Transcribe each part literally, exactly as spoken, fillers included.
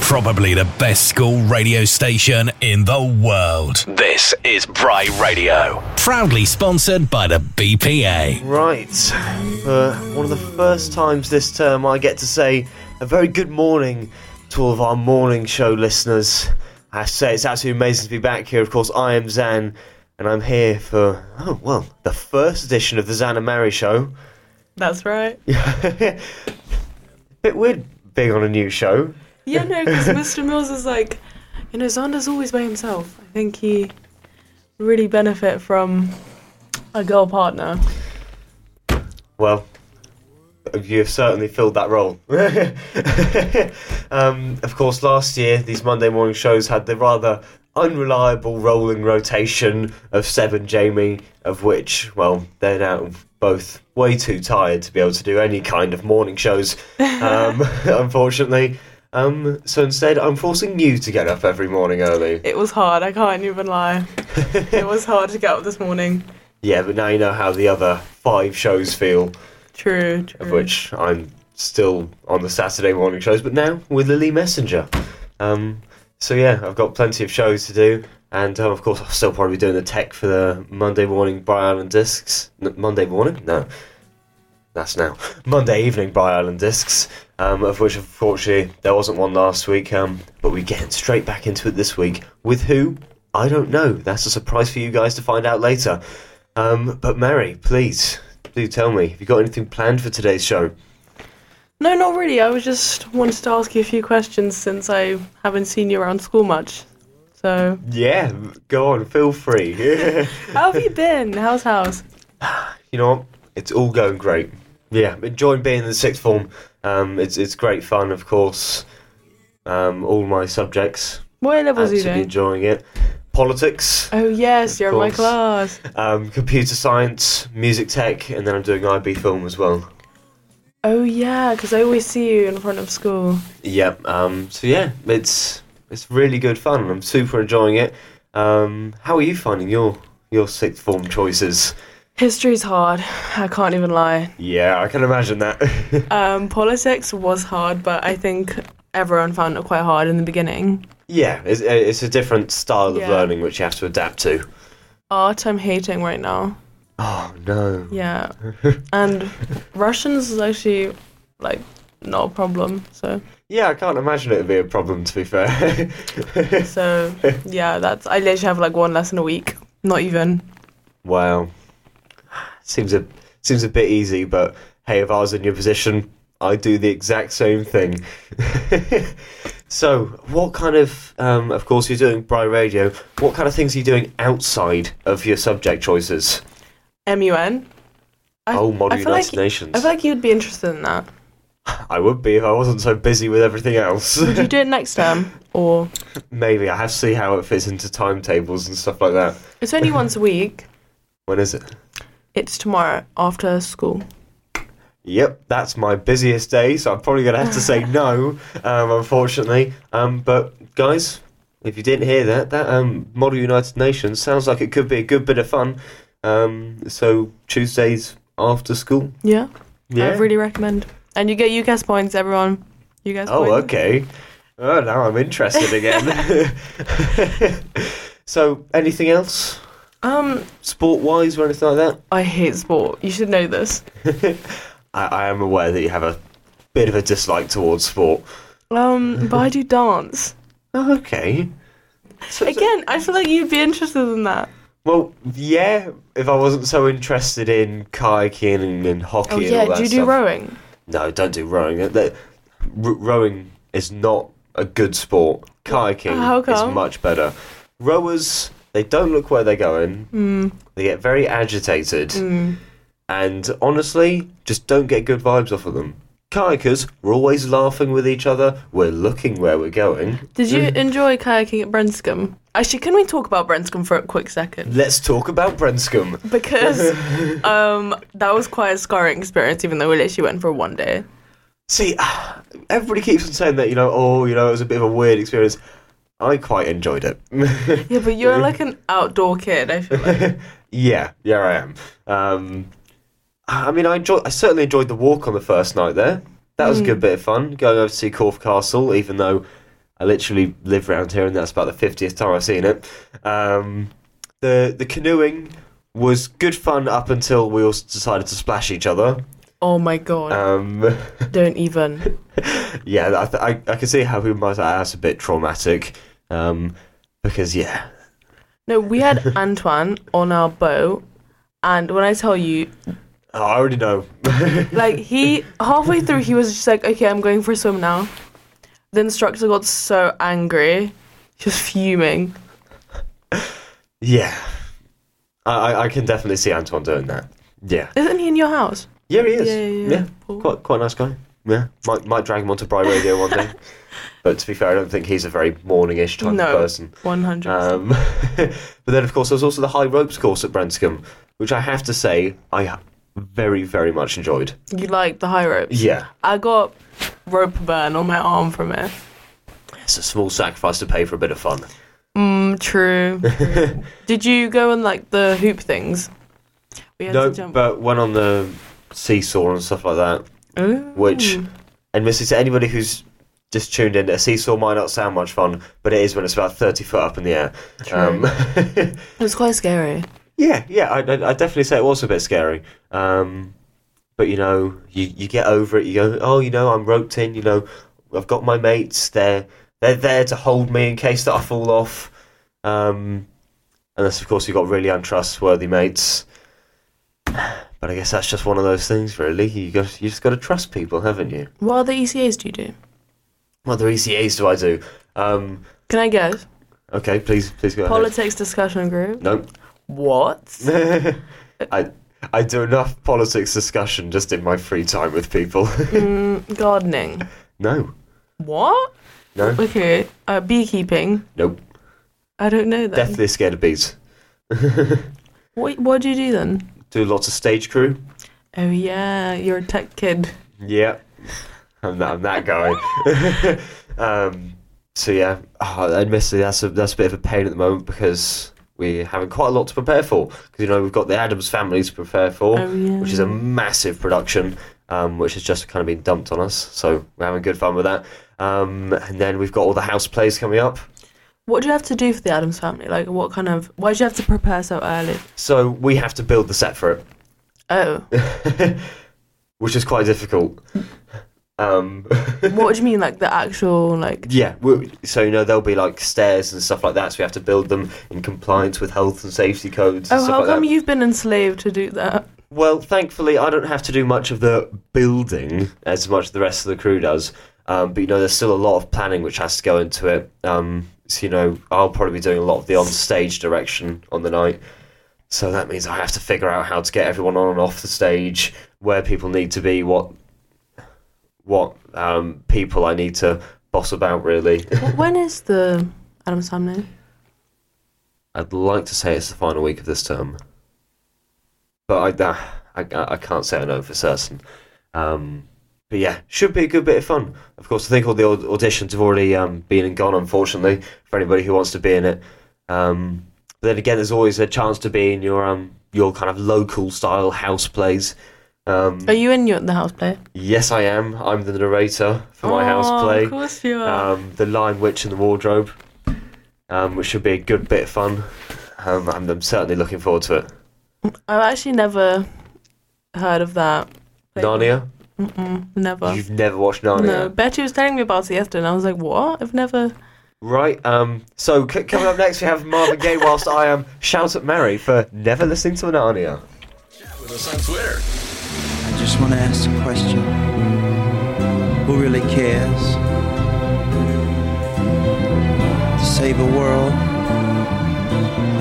Probably the best school radio station in the world. This is Bry Radio. Proudly sponsored by the B P A. Right. Uh, one of the first times this term I get to say a very good morning to all of our morning show listeners. I say it's absolutely amazing to be back here. Of course, I am Zan, and I'm here for, oh, well, the first edition of the Zan and Mari show. That's right. Bit weird being on a new show. Yeah, no, because Mister Mills is like, you know, Xander's always by himself. I think he really benefit from a girl partner. Well, you have certainly filled that role. um, of course, last year, these Monday morning shows had the rather unreliable rolling rotation of Seb and Jamie, of which, well, they're now both way too tired to be able to do any kind of morning shows, um, unfortunately. Um, so instead, I'm forcing you to get up every morning early. It was hard, I can't even lie. It was hard to get up this morning. Yeah, but now you know how the other five shows feel. True, true. Of which I'm still on the Saturday morning shows, but now with Lily Messenger. Um, so yeah, I've got plenty of shows to do. And um, of course, I'll still probably be doing the tech for the Monday morning Bry Island Discs. N- Monday morning? No. That's now. Monday evening Bry Island Discs. Um, of which, unfortunately, there wasn't one last week, um, but we're getting straight back into it this week. With who? I don't know. That's a surprise for you guys to find out later. Um, but Mari, please, do tell me, have you got anything planned for today's show? No, not really. I was just wanted to ask you a few questions since I haven't seen you around school much. So yeah, go on, feel free. How have you been? How's house? You know what? It's all going great. Yeah, enjoying being in the sixth form. Um, it's it's great fun, of course. Um, all my subjects. What levels are you doing? Enjoying it. Politics. Oh yes, you're in my class. Um, computer science, music tech, and then I'm doing I B film as well. Oh yeah, because I always see you in front of school. Yep. Yeah, um, so yeah, it's it's really good fun. I'm super enjoying it. Um, how are you finding your your sixth form choices? History's hard, I can't even lie. Yeah, I can imagine that. um, politics was hard, but I think everyone found it quite hard in the beginning. Yeah, it's, it's a different style of yeah. learning which you have to adapt to. Art, I'm hating right now. Oh, no. Yeah, and Russians is actually, like, not a problem, so... Yeah, I can't imagine it would be a problem, to be fair. So, yeah, that's... I literally have, like, one lesson a week. Not even. Wow. Seems a seems a bit easy, but hey, if I was in your position, I'd do the exact same thing. So, what kind of, um, of course, you're doing Bry Radio, what kind of things are you doing outside of your subject choices? M U N. I, oh, Model I United like, Nations. I feel like you'd be interested in that. I would be if I wasn't so busy with everything else. Would you do it next term, or...? Maybe, I have to see how it fits into timetables and stuff like that. It's only once a week. When is it? It's tomorrow, after school. Yep, that's my busiest day, so I'm probably going to have to say no, um, unfortunately. Um, but, guys, if you didn't hear that, that um, Model United Nations sounds like it could be a good bit of fun. Um, so, Tuesdays after school. Yeah, yeah. I really recommend. And you get U C A S points, everyone. U C A S oh, points. Oh, okay. Oh, now I'm interested again. So, anything else? Um, Sport-wise or anything like that? I hate sport. You should know this. I, I am aware that you have a bit of a dislike towards sport. Um, but I do dance. Oh, okay. So, Again, so, I feel like you'd be interested in that. Well, yeah, if I wasn't so interested in kayaking and, and hockey oh, and yeah, all that stuff. Yeah, do you do stuff. rowing? No, don't do rowing. R- rowing is not a good sport. Kayaking is much better. Rowers... They don't look where they're going. Mm. They get very agitated. Mm. And honestly, just don't get good vibes off of them. Kayakers, we're always laughing with each other. We're looking where we're going. Did you enjoy kayaking at Brenscombe? Actually, can we talk about Brenscombe for a quick second? Let's talk about Brenscombe. Because um, that was quite a scarring experience, even though we literally went for one day. See, everybody keeps on saying that, you know, oh, you know, it was a bit of a weird experience. I quite enjoyed it. Yeah, but you're like an outdoor kid, I feel like. yeah, yeah, I am. Um, I mean, I enjoy. I certainly enjoyed the walk on the first night there. that was mm. a good bit of fun, going over to see Corfe Castle, even though I literally live around here and that's about the fiftieth time I've seen it. Um, the the canoeing was good fun up until we all decided to splash each other. Oh my god. Um, Don't even. Yeah, I, th- I I can see how people might say that's a bit traumatic, um, because, yeah. No, we had Antoine on our boat, and when I tell you... Oh, I already know. Like, he, halfway through, he was just like, okay, I'm going for a swim now. The instructor got so angry, she was fuming. Yeah. I, I can definitely see Antoine doing that. Yeah. Isn't he in your house? Yeah, he is. Yeah, yeah, yeah. yeah. Quite quite a nice guy. Yeah. Might might drag him onto Bry Radio one day. But to be fair, I don't think he's a very morning-ish type no, of person. No, one hundred percent. Um, but then, of course, there was also the high ropes course at Branscombe, which I have to say I very, very much enjoyed. You like the high ropes? Yeah. I got... rope burn on my arm from it. It's a small sacrifice to pay for a bit of fun. Mm, true. true. Did you go on like the hoop things? We had no, to jump. But went on the seesaw and stuff like that. Ooh. Which, and this is to anybody who's just tuned in, a seesaw might not sound much fun, but it is when it's about thirty foot up in the air. True. Um, it was quite scary. Yeah, yeah, I, I definitely say it was a bit scary. Um, But, you know, you, you get over it. You go, oh, you know, I'm roped in. You know, I've got my mates. They're, they're there to hold me in case that I fall off. Um, unless, of course, you've got really untrustworthy mates. But I guess that's just one of those things, really. You got, you just got to trust people, haven't you? What other E C As do you do? What other E C As do I do? Um, Can I guess? Okay, please please go Politics ahead. Politics discussion group? Nope. What? I... I do enough politics discussion just in my free time with people. mm, gardening? No. What? No. Okay. Uh, beekeeping? Nope. I don't know that. Deathly scared of bees. what, what do you do then? Do lots of stage crew. Oh, yeah. You're a tech kid. Yeah. I'm that, I'm that guy. um, so, yeah. Oh, admittedly, that's a, that's a bit of a pain at the moment because... we're having quite a lot to prepare for because, you know, we've got the Addams Family to prepare for, oh, yeah. which is a massive production, um, which has just kind of been dumped on us. So we're having good fun with that. Um, and then we've got all the house plays coming up. What do you have to do for the Addams Family? Like, what kind of... why do you have to prepare so early? So we have to build the set for it. Oh. Which is quite difficult. Um, what do you mean, like the actual, like... Yeah, so, you know, there'll be, like, stairs and stuff like that, so we have to build them in compliance with health and safety codes and oh, stuff like that. Oh, how come you've been enslaved to do that? Well, thankfully, I don't have to do much of the building as much as the rest of the crew does, um, but, you know, there's still a lot of planning which has to go into it, um, so, you know, I'll probably be doing a lot of the on-stage direction on the night, so that means I have to figure out how to get everyone on and off the stage, where people need to be, what... what um, people I need to boss about, really. When is the Addams Family? I'd like to say it's the final week of this term. But I, I, I can't say I know for certain. Um, but yeah, should be a good bit of fun. Of course, I think all the auditions have already um, been and gone, unfortunately, for anybody who wants to be in it. Um, but then again, there's always a chance to be in your um, your kind of local-style house plays. Um, Are you in your, the house play? Yes, I am. I'm the narrator for my oh, house play. Of course you are. Um, the Lion Witch in the Wardrobe, um, which should be a good bit of fun. Um, I'm, I'm certainly looking forward to it. I've actually never heard of that. Narnia? Mm-mm, never. You've never watched Narnia? No, Betty was telling me about it yesterday, and I was like, what? I've never... Right, um, so c- coming up next we have Marvin Gaye whilst I am um, shout at Mari for never listening to Narnia. Chat with us on Twitter. I just want to ask a question. Who really cares? To save a world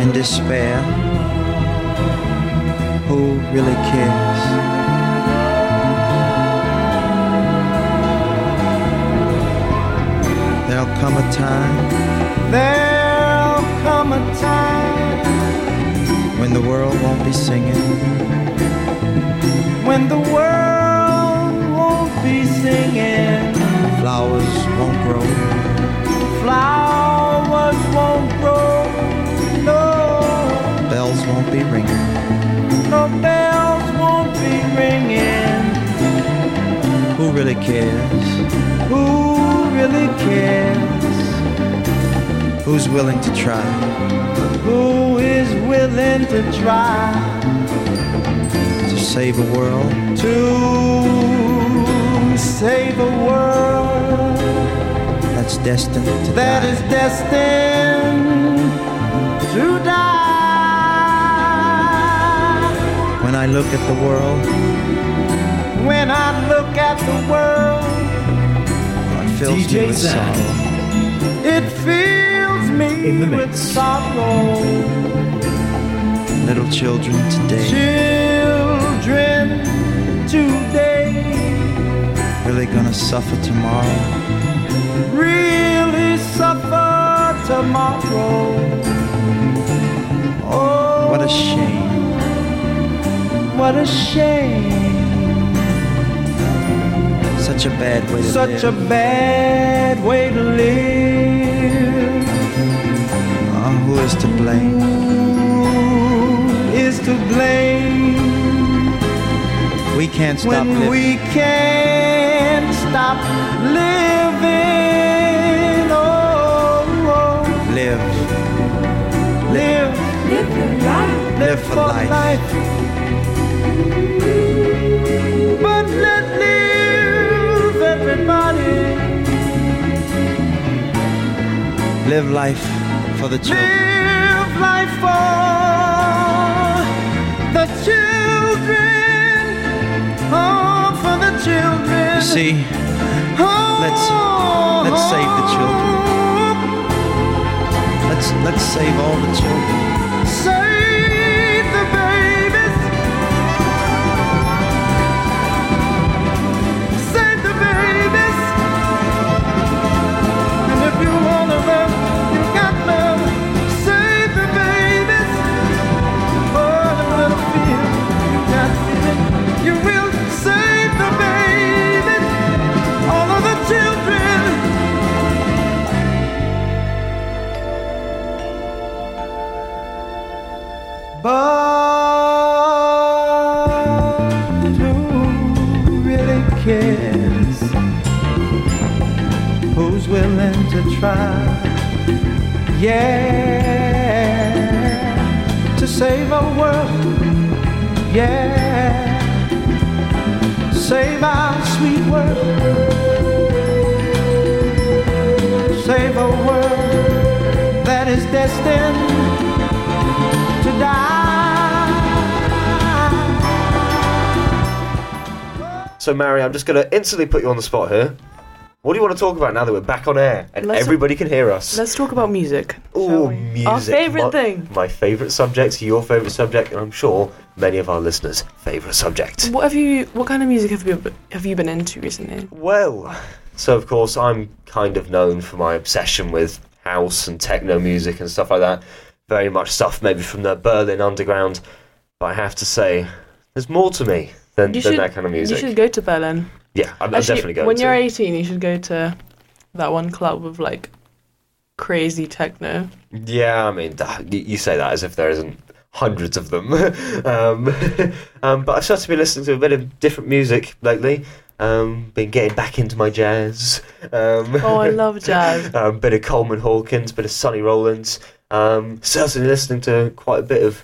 in despair. Who really cares? There'll come a time. There'll come a time when the world won't be singing. When the world won't be singing, flowers won't grow, flowers won't grow, no. Bells won't be ringing, no bells won't be ringing. Who really cares? Who really cares? Who's willing to try? Who is willing to try to save a world? To save a world that's destined to die. That is destined to die. When I look at the world, when I look at the world, it fills D J me with Zach. Sorrow. It fills me with sorrow. Little children today, children today, really gonna suffer tomorrow, really suffer tomorrow. Oh, what a shame! What a shame! Such a bad way to Such live. Such a bad way to live. Oh, who is to blame? Who is to blame? We can't stop when living. We can't stop living. Oh, oh. Live. Live. Live for life. Live for life. life. But let live. Everybody. Live life for the children. Live life for the children. Oh, for the children. You see, let's let's save the children. Let's let's save all the children. Save the babies. You will save the babies, all of the children. But who really cares? Who's willing to try? Yeah, to save our world. Yeah. Save our sweet world. Save a world that is destined to die. So, Mari, I'm just going to instantly put you on the spot here. What do you want to talk about now that we're back on air and let's everybody can hear us? Let's talk about music. Oh, music. Our favourite thing. My favourite subject, your favourite subject, and I'm sure many of our listeners' favourite subject. What have you? What kind of music have you have you been into recently? Well, so of course I'm kind of known for my obsession with house and techno music and stuff like that. Very much stuff maybe from the Berlin underground. But I have to say, there's more to me than, than should, that kind of music. You should go to Berlin. Yeah, I'm Actually, definitely going when to. When you're eighteen, you should go to that one club of, like, crazy techno. Yeah, I mean, you say that as if there isn't hundreds of them. um, um, but I've started to be listening to a bit of different music lately. Um, been getting back into my jazz. Um, oh, I love jazz. A um, bit of Coleman Hawkins, bit of Sonny Rollins. Um, certainly listening to quite a bit of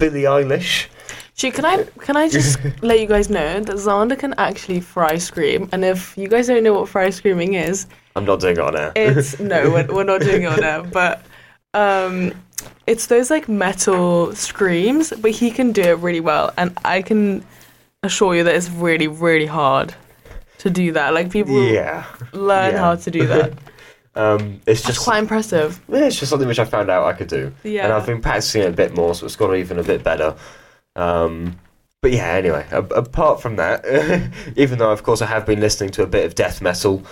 Billie Eilish. Gee, can I can I just let you guys know that Xander can actually fry scream, and if you guys don't know what fry screaming is, I'm not doing it on air. It's no, we're, we're not doing it on air, but um, it's those like metal screams, but he can do it really well, and I can assure you that it's really, really hard to do that. Like people yeah. learn yeah. how to do that. Um, it's just That's quite impressive. Yeah, it's just something which I found out I could do, yeah. and I've been practicing it a bit more, so it's gone even a bit better. Um, but yeah, anyway, a- apart from that, even though, of course, I have been listening to a bit of death metal.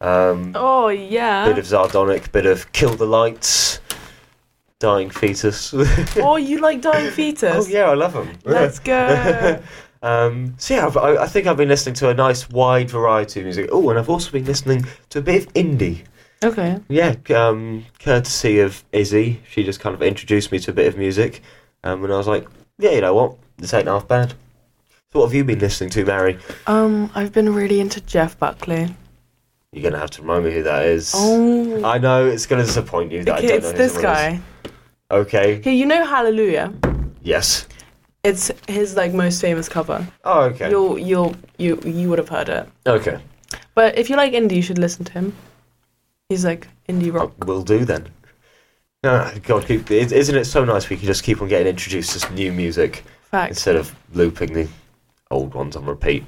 Um, oh, yeah. Bit of Zardonic, bit of Kill the Lights, Dying Fetus. Oh, you like Dying Fetus? Oh, yeah, I love them. Let's go. um, so yeah, I, I think I've been listening to a nice wide variety of music. Oh, and I've also been listening to a bit of indie. Okay. Yeah, um, courtesy of Izzy. She just kind of introduced me to a bit of music, um, and I was like, yeah, you know what? This ain't half bad. So what have you been listening to, Mari? Um, I've been really into Jeff Buckley. You're going to have to remind me who that is. Oh. I know, it's going to disappoint you that okay, I don't know who that is. It's this guy. Okay. Hey, you know Hallelujah? Yes. It's his, like, most famous cover. Oh, okay. You'll, you'll, you, you would have heard it. Okay. But if you like indie, you should listen to him. He's, like, indie rock. Oh, will do, then. Oh, God, keep, isn't it so nice we can just keep on getting introduced to new music? Fact. Instead of looping the old ones on repeat.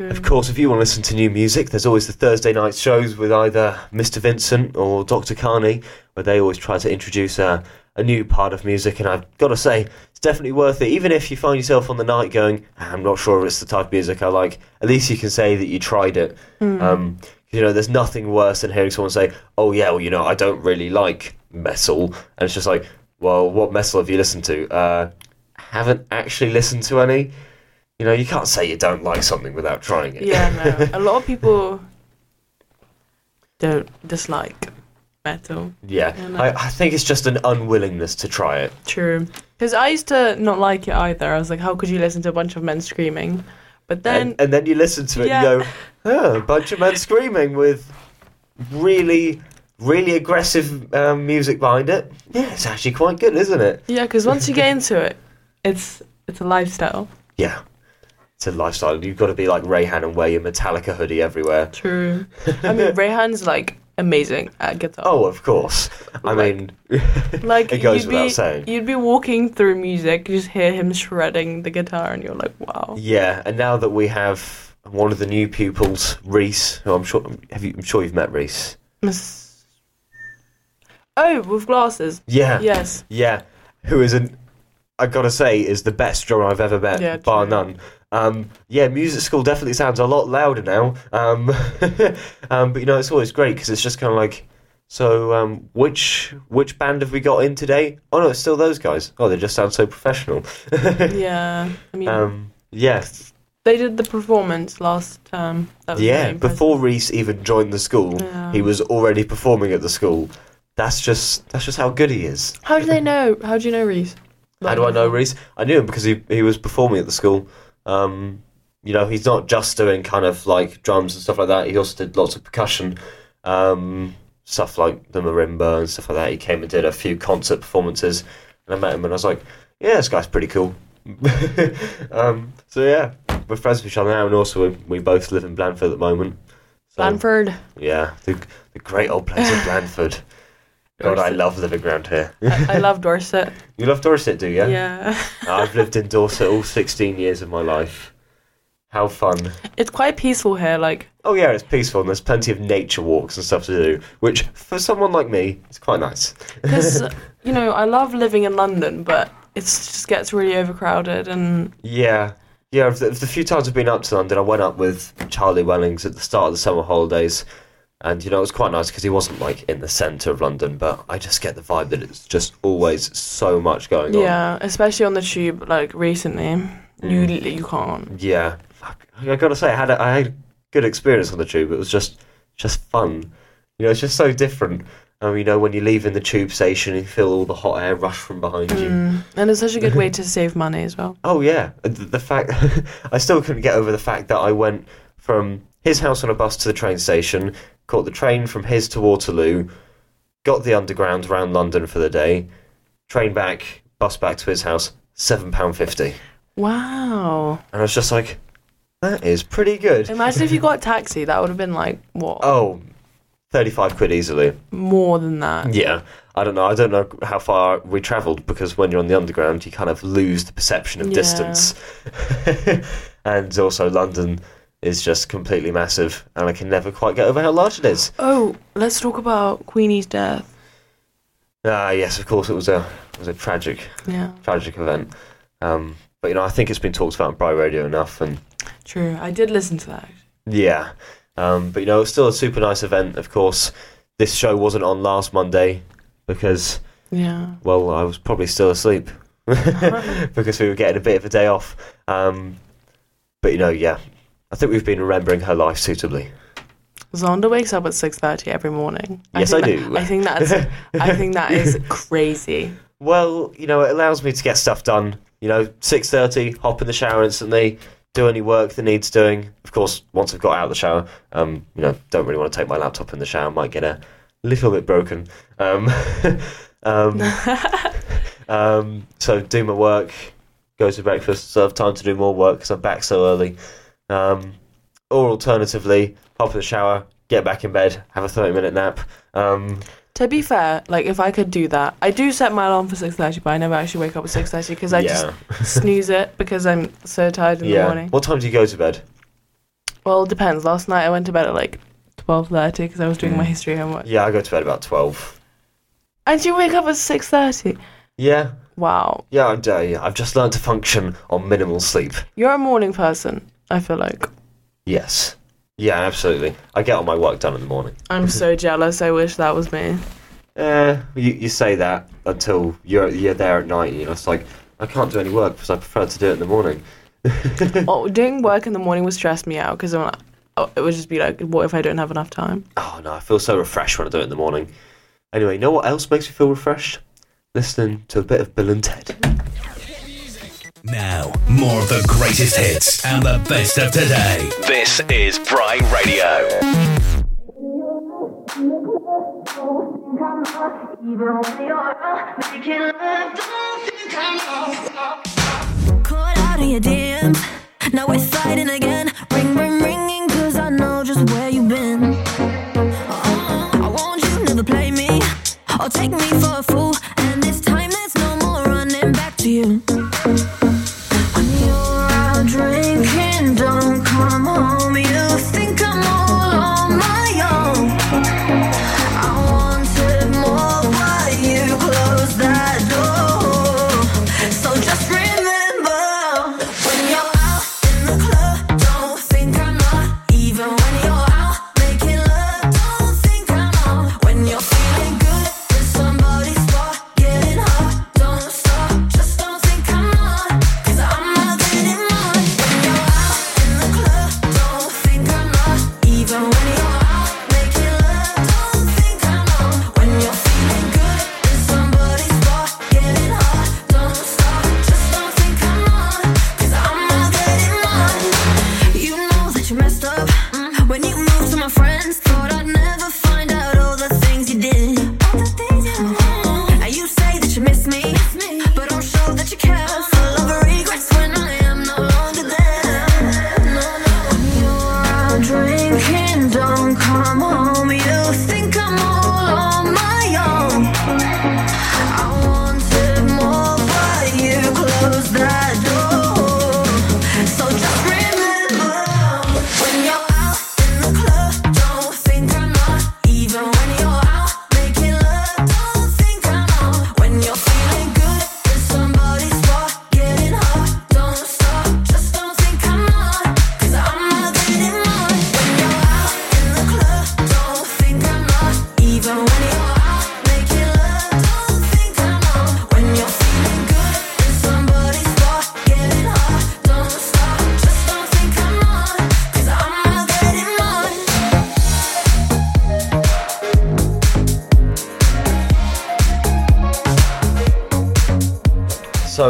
True. Of course, if you want to listen to new music, there's always the Thursday night shows with either Mister Vincent or Doctor Carney, where they always try to introduce a, a new part of music, and I've got to say, it's definitely worth it. Even if you find yourself on the night going, I'm not sure if it's the type of music I like, at least you can say that you tried it. Mm. Um, you know, there's nothing worse than hearing someone say, oh yeah, well, you know, I don't really like metal, and it's just like, well, what metal have you listened to? Uh, haven't actually listened to any. You know, you can't say you don't like something without trying it. Yeah, no. A lot of people don't dislike metal. Yeah, you know? I, I think it's just an unwillingness to try it. True. Because I used to not like it either. I was like, how could you listen to a bunch of men screaming? But then... And, and then you listen to it yeah. and you go, oh, a bunch of men screaming with really... really aggressive um, music behind it. Yeah, it's actually quite good, isn't it? Yeah, because once you get into it, it's it's a lifestyle. Yeah, it's a lifestyle. You've got to be like Rayhan and wear your Metallica hoodie everywhere. True. I mean, Rayhan's like amazing at guitar. Oh, of course. I like, mean, like it goes without be, saying. You'd be walking through music, you just hear him shredding the guitar, and you're like, wow. Yeah, and now that we have one of the new pupils, Reece, who I'm sure have you, I'm sure you've met Reece. Miss Oh, with glasses. Yeah. Yes. Yeah. Who is an, I gotta say, is the best drummer I've ever met, yeah, bar none. Um, yeah, music school definitely sounds a lot louder now. Um, um, but you know, it's always great because it's just kind of like, so um, which which band have we got in today? Oh no, it's still those guys. Oh, they just sound so professional. Yeah. I mean. Um, yeah. They did the performance last term. That was yeah. Before Reece even joined the school, yeah. He was already performing at the school. That's just that's just how good he is. How do they know? How do you know Reece? Like, how do I know Reece? I knew him because he he was performing at the school. Um, you know, he's not just doing kind of like drums and stuff like that. He also did lots of percussion, um, stuff like the marimba and stuff like that. He came and did a few concert performances, and I met him and I was like, yeah, this guy's pretty cool. um, so yeah, we're friends with each other now, and also we, we both live in Blandford at the moment. So, Blandford. Yeah, the the great old place of Blandford. God, I love living around here. I, I love Dorset. You love Dorset, do you? Yeah. I've lived in Dorset all sixteen years of my life. How fun. It's quite peaceful here, like... Oh, yeah, it's peaceful, and there's plenty of nature walks and stuff to do, which, for someone like me, it's quite nice. Because, you know, I love living in London, but it just gets really overcrowded and... Yeah. Yeah, the, the few times I've been up to London, I went up with Charlie Wellings at the start of the summer holidays. And, you know, it was quite nice because he wasn't, like, in the centre of London, but I just get the vibe that it's just always so much going yeah, on. Yeah, especially on the tube, like, recently. Mm. You you can't. Yeah. Fuck. I got to say, I had, a, I had a good experience on the tube. It was just just fun. You know, it's just so different. Um, you know, when you leave in the tube station, you feel all the hot air rush from behind mm. you. And it's such a good way to save money as well. Oh, yeah. The, the fact... I still couldn't get over the fact that I went from his house on a bus to the train station... Caught the train from his to Waterloo, got the underground round London for the day, train back, bus back to his house, seven pounds fifty. Wow. And I was just like, that is pretty good. Imagine if you got a taxi, that would have been like, what? Oh, thirty-five quid easily. More than that. Yeah. I don't know. I don't know how far we travelled because when you're on the underground, you kind of lose the perception of yeah. distance. And also London... is just completely massive, and I can never quite get over how large it is. Oh, let's talk about Queenie's death. Ah, yes, of course, it was a it was a tragic, yeah. tragic event. Um, but, you know, I think it's been talked about on Bry Radio enough. And True, I did listen to that. Yeah, um, but, you know, it was still a super nice event, of course. This show wasn't on last Monday because, yeah. well, I was probably still asleep because we were getting a bit of a day off. Um, but, you know, yeah. I think we've been remembering her life suitably. Xander wakes up at six thirty every morning. I yes, I that, do. I think that's. I think that is crazy. Well, you know, it allows me to get stuff done. You know, six thirty, hop in the shower instantly, do any work that needs doing. Of course, once I've got out of the shower, um, you know, don't really want to take my laptop in the shower. Might get a little bit broken. Um, um, um, so do my work, go to breakfast, so I have time to do more work because I'm back so early. Um, or alternatively, hop in the shower, get back in bed, have a thirty-minute nap. Um, to be fair, like, if I could do that, I do set my alarm for six thirty, but I never actually wake up at six thirty because I yeah. just snooze it because I'm so tired in yeah. the morning. What time do you go to bed? Well, it depends. Last night I went to bed at, like, twelve thirty because I was doing mm. my history homework. Yeah, I go to bed about twelve. And you wake up at six thirty? Yeah. Wow. Yeah, I do. I've just learned to function on minimal sleep. You're a morning person, I feel like. Yes. Yeah, absolutely. I get all my work done in the morning. I'm so jealous. I wish that was me. Uh, you, you say that until you're you're there at night. You know, it's like, I can't do any work because I prefer to do it in the morning. Oh, doing work in the morning would stress me out because like, oh, it would just be like, what if I don't have enough time? Oh, no, I feel so refreshed when I do it in the morning. Anyway, you know what else makes me feel refreshed? Listening to a bit of Bill and Ted. Now, more of the greatest hits and the best of today. This is Bry Radio. Caught out in your D Ms, now we're fighting again. Ring, ring, ringing, cause I know just where you've been. Oh, I want you never play me, or take me for a fool. And this time there's no more running back to you.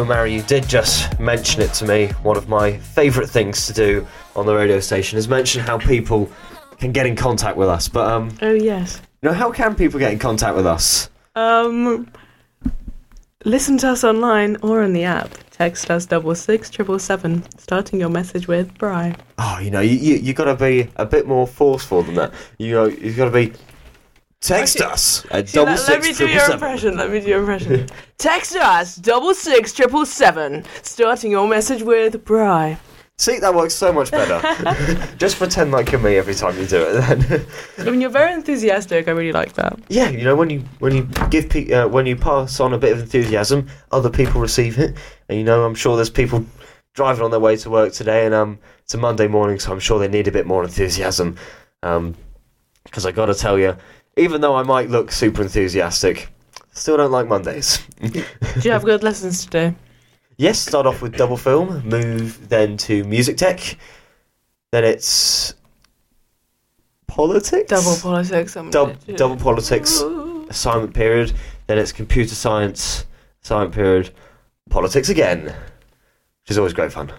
Mari, you did just mention it to me. One of my favourite things to do on the radio station is mention how people can get in contact with us. But um, oh yes. You know, how can people get in contact with us? Um, listen to us online or on the app. Text us double six triple seven, starting your message with Bry. Oh, you know, you you you got to be a bit more forceful than that. You know, you've got to be. Text okay. us at See, double let, six let triple seven. Impression. Let me do your impression. Text us double six triple seven. Starting your message with Bry. See, that works so much better. Just pretend like you're me every time you do it. Then. I mean, you're very enthusiastic. I really like that. Yeah, you know, when you when you give pe- uh, when you pass on a bit of enthusiasm, other people receive it. And you know, I'm sure there's people driving on their way to work today, and um, it's a Monday morning, so I'm sure they need a bit more enthusiasm. Um, because I got to tell you. Even though I might look super enthusiastic, still don't like Mondays. Do you have good lessons today? Yes, start off with double film, move then to music tech, then it's politics? Double politics. Dub- double politics, Ooh. Assignment period, then it's computer science, assignment period, politics again, which is always great fun.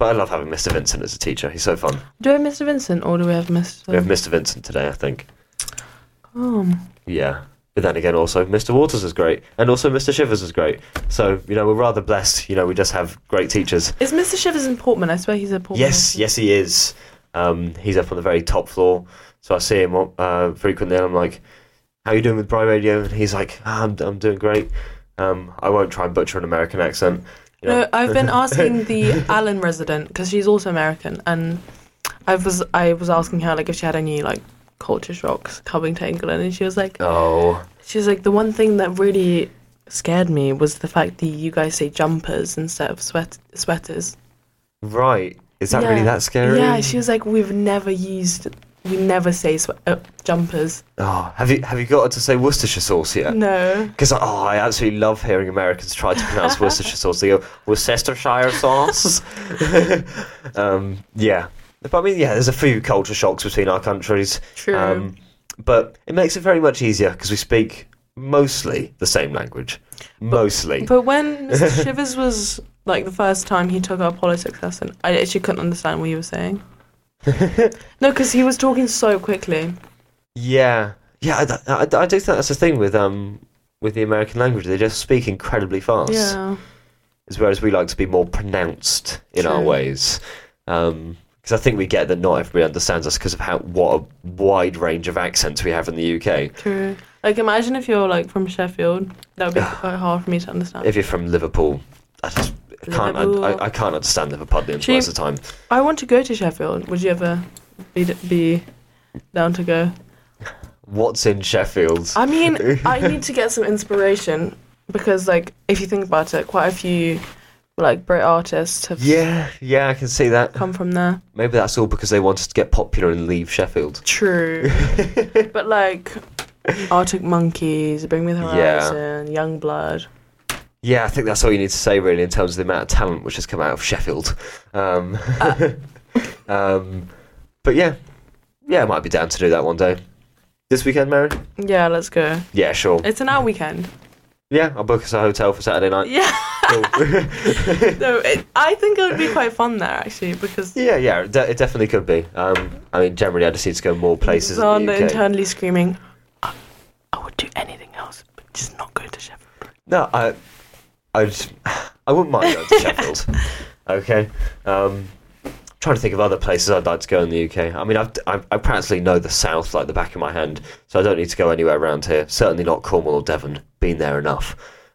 But I love having Mister Vincent as a teacher. He's so fun. Do we have Mister Vincent or do we have Mister We have Mister Vincent today, I think. Um. Yeah. But then again, also, Mister Waters is great. And also, Mister Shivers is great. So, you know, we're rather blessed. You know, we just have great teachers. Is Mister Shivers in Portman? I swear he's at Portman. Yes, yes, he is. Um, he's up on the very top floor. So I see him uh, frequently and I'm like, how are you doing with Bry Radio? And he's like, oh, I'm, I'm doing great. Um, I won't try and butcher an American accent. You know? No, I've been asking the Allen resident, because she's also American, and I was I was asking her like if she had any like culture shocks coming to England, and she was like, oh, she was like, the one thing that really scared me was the fact that you guys say jumpers instead of sweat sweaters. Right? Is that yeah. really that scary? Yeah. She was like, we've never used. We never say sw- uh, jumpers. Oh, have you have you got to say Worcestershire sauce yet? No. Because oh, I absolutely love hearing Americans try to pronounce Worcestershire sauce. They go Worcestershire sauce. um, yeah, but I mean, yeah, there's a few culture shocks between our countries. True. Um, but it makes it very much easier because we speak mostly the same language. Mostly. But, but when Mister Shivers was like the first time he took our politics lesson, I actually couldn't understand what he was saying. No, because he was talking so quickly. Yeah, yeah, I, I, I do think that's the thing with um with the American language. They just speak incredibly fast. Yeah. As whereas we like to be more pronounced in True. Our ways, because um, I think we get that not everybody understands us because of how what a wide range of accents we have in the U K. True. Like, imagine if you're like from Sheffield, that would be quite hard for me to understand. If you're from Liverpool, I just. I can't, I, I, I can't understand Liverpudlians most of the time. I want to go to Sheffield. Would you ever be, be down to go? What's in Sheffield? I mean, I need to get some inspiration because, like, if you think about it, quite a few, like, Brit artists have... Yeah, yeah, I can see that. ...come from there. Maybe that's all because they wanted to get popular and leave Sheffield. True. But, like, Arctic Monkeys, Bring Me the Horizon, yeah. Youngblood... Yeah, I think that's all you need to say, really, in terms of the amount of talent which has come out of Sheffield. Um, uh. um, but yeah, yeah, I might be down to do that one day. This weekend, Mary? Yeah, let's go. Yeah, sure. It's an hour weekend. Yeah, I'll book us a hotel for Saturday night. Yeah. Cool. No, it, I think it would be quite fun there, actually, because... Yeah, yeah, it, de- it definitely could be. Um, I mean, generally, I just need to go more places in the U K. Internally screaming, I, I would do anything else, but just not go to Sheffield. No, I... I just, I wouldn't mind going to Sheffield. Okay, um, I'm trying to think of other places I'd like to go in the U K. I mean, I've, I I practically know the south like the back of my hand, so I don't need to go anywhere around here. Certainly not Cornwall or Devon. Been there enough.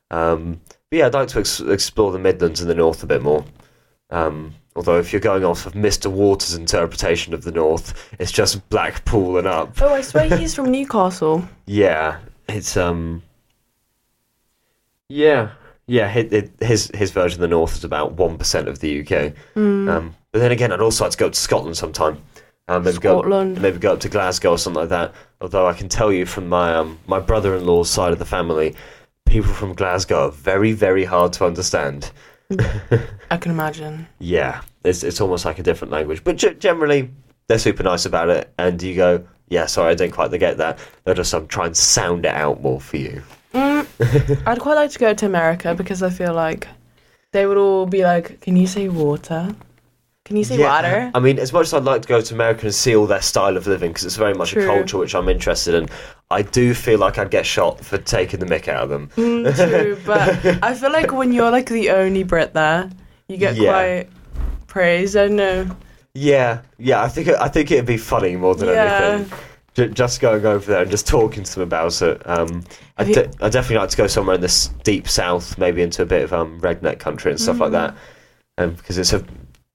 Um, but yeah, I'd like to ex- explore the Midlands and the North a bit more. Um, although, if you're going off of Mister Waters' interpretation of the North, it's just Blackpool and up. Oh, I swear he's from Newcastle. Yeah, it's um, yeah. Yeah, his his version of the North is about one percent of the U K. Mm. Um, but then again, I'd also like to go to Scotland sometime. Um, maybe Scotland. Go, maybe go up to Glasgow or something like that. Although I can tell you from my um, my brother-in-law's side of the family, people from Glasgow are very, very hard to understand. I can imagine. Yeah, it's it's almost like a different language. But g- generally, they're super nice about it. And you go, yeah, sorry, I didn't quite get that. They'll just um, try and sound it out more for you. Mm, I'd quite like to go to America because I feel like they would all be like, can you say water? Can you say yeah, water? I mean, as much as I'd like to go to America and see all their style of living, because it's very much True. A culture which I'm interested in, I do feel like I'd get shot for taking the mick out of them. Mm, true, but I feel like when you're like the only Brit there, you get yeah. quite praised, I don't know. Yeah, yeah, I think, I think it'd be funny more than yeah. anything. Just going over there and just talking to them about it. Um, I de- I definitely like to go somewhere in the deep south, maybe into a bit of um, redneck country and stuff mm. like that, um, because it's a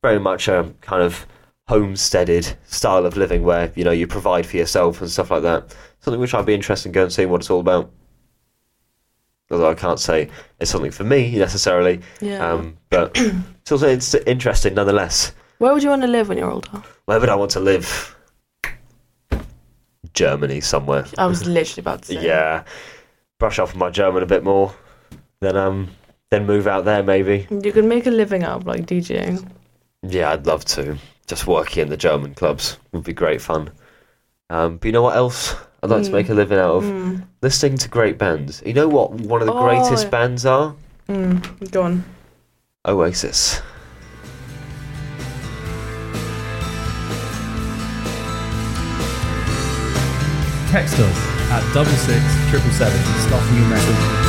very much a kind of homesteaded style of living where you know you provide for yourself and stuff like that. Something which I'd be interested in going and seeing what it's all about. Although I can't say it's something for me necessarily, yeah. um, but it's also it's interesting nonetheless. Where would you want to live when you're older? Where would I want to live? Germany somewhere. I was literally about to say. Yeah. Brush off my German a bit more. Then um then move out there maybe. You could make a living out of like DJing. Yeah, I'd love to. Just working in the German clubs would be great fun. Um but you know what else I'd like mm. to make a living out of? Mm. Listening to great bands. You know what one of the oh, greatest yeah. bands are? Mm. Go on. Oasis. Text us at double six triple seven. Stop your message.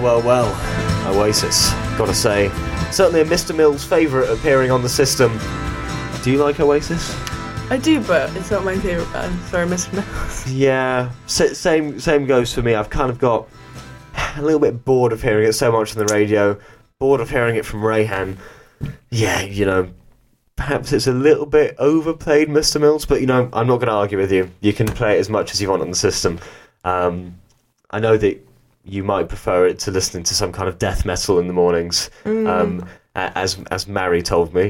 Well, well, Oasis, gotta say. Certainly a Mister Mills favourite appearing on the system. Do you like Oasis? I do, but it's not my favourite band. Sorry, Mister Mills. Yeah, S- same same goes for me. I've kind of got a little bit bored of hearing it so much on the radio, bored of hearing it from Rayhan. Yeah, you know, perhaps it's a little bit overplayed, Mister Mills, but, you know, I'm not going to argue with you. You can play it as much as you want on the system. Um, I know that you might prefer it to listening to some kind of death metal in the mornings, mm. um, as as Mari told me.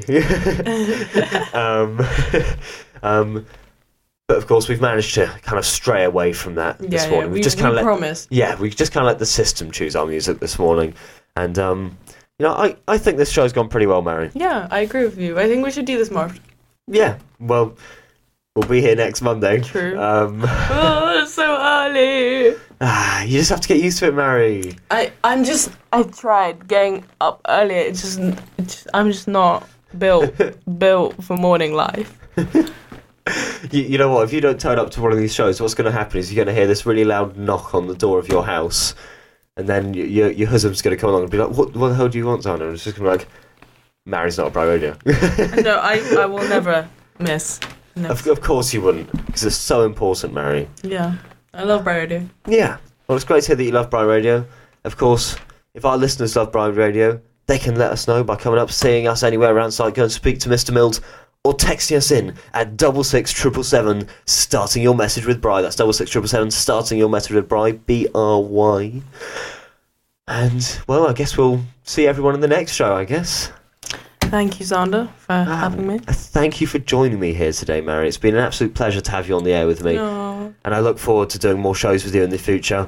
um, um, but of course, we've managed to kind of stray away from that yeah, this morning. Yeah, we, we just kind of let yeah, we just kind of let the system choose our music this morning, and um, you know, I, I think this show's gone pretty well, Mari. Yeah, I agree with you. I think we should do this more. Yeah, well, We'll be here next Monday. True. Um, oh, it's so early. Ah, you just have to get used to it, Mari. I, I'm just... I've tried getting up earlier. It's just... It's, I'm just not built built for morning life. You, you know what? If you don't turn up to one of these shows, what's going to happen is you're going to hear this really loud knock on the door of your house, and then you, you, your husband's going to come along and be like, what, what the hell do you want, Zana? And it's just going to be like, Mari's not a Bry Radio. No, I, I will never miss. Never. Of, of course you wouldn't, because it's so important, Mari. Yeah, I love Bry Radio. Yeah. Well, it's great to hear that you love Bry Radio. Of course, if our listeners love Bry Radio, they can let us know by coming up, seeing us anywhere around site, going to speak to Mister Mills, or texting us in at double six triple seven, starting your message with Bry. That's double six triple seven, starting your message with Bry, B R Y. And, well, I guess we'll see everyone in the next show, I guess. Thank you, Xander, for um, having me. Thank you for joining me here today, Mari. It's been an absolute pleasure to have you on the air with me. Aww. And I look forward to doing more shows with you in the future.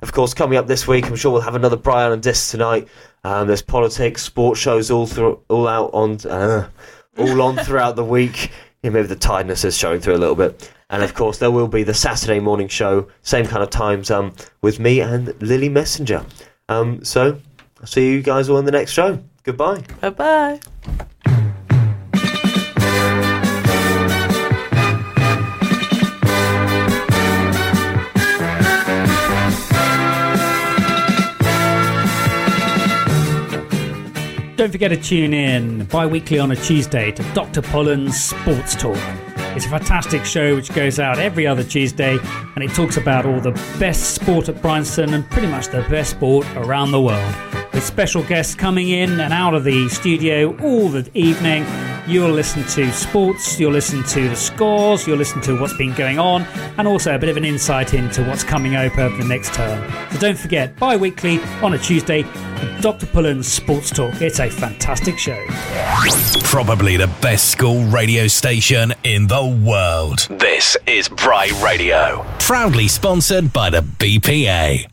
Of course, coming up this week, I'm sure we'll have another Bry Island Discs tonight. Um, there's politics, sports shows all through, all out on... Uh, all on throughout the week. Yeah, maybe the tiredness is showing through a little bit. And of course there will be the Saturday morning show, same kind of times, um, with me and Lily Messenger. Um, so I'll see you guys all in the next show. Goodbye. Bye-bye. Don't forget to tune in bi-weekly on a Tuesday to Doctor Pollen's Sports Talk. It's a fantastic show which goes out every other Tuesday, and it talks about all the best sport at Bryanston and pretty much the best sport around the world. With special guests coming in and out of the studio all the evening, you'll listen to sports, you'll listen to the scores, you'll listen to what's been going on, and also a bit of an insight into what's coming up over the next term. So don't forget, bi-weekly on a Tuesday, Doctor Pullen's Sports Talk. It's a fantastic show. Probably the best school radio station in the world. This is Bry Radio. Proudly sponsored by the B P A.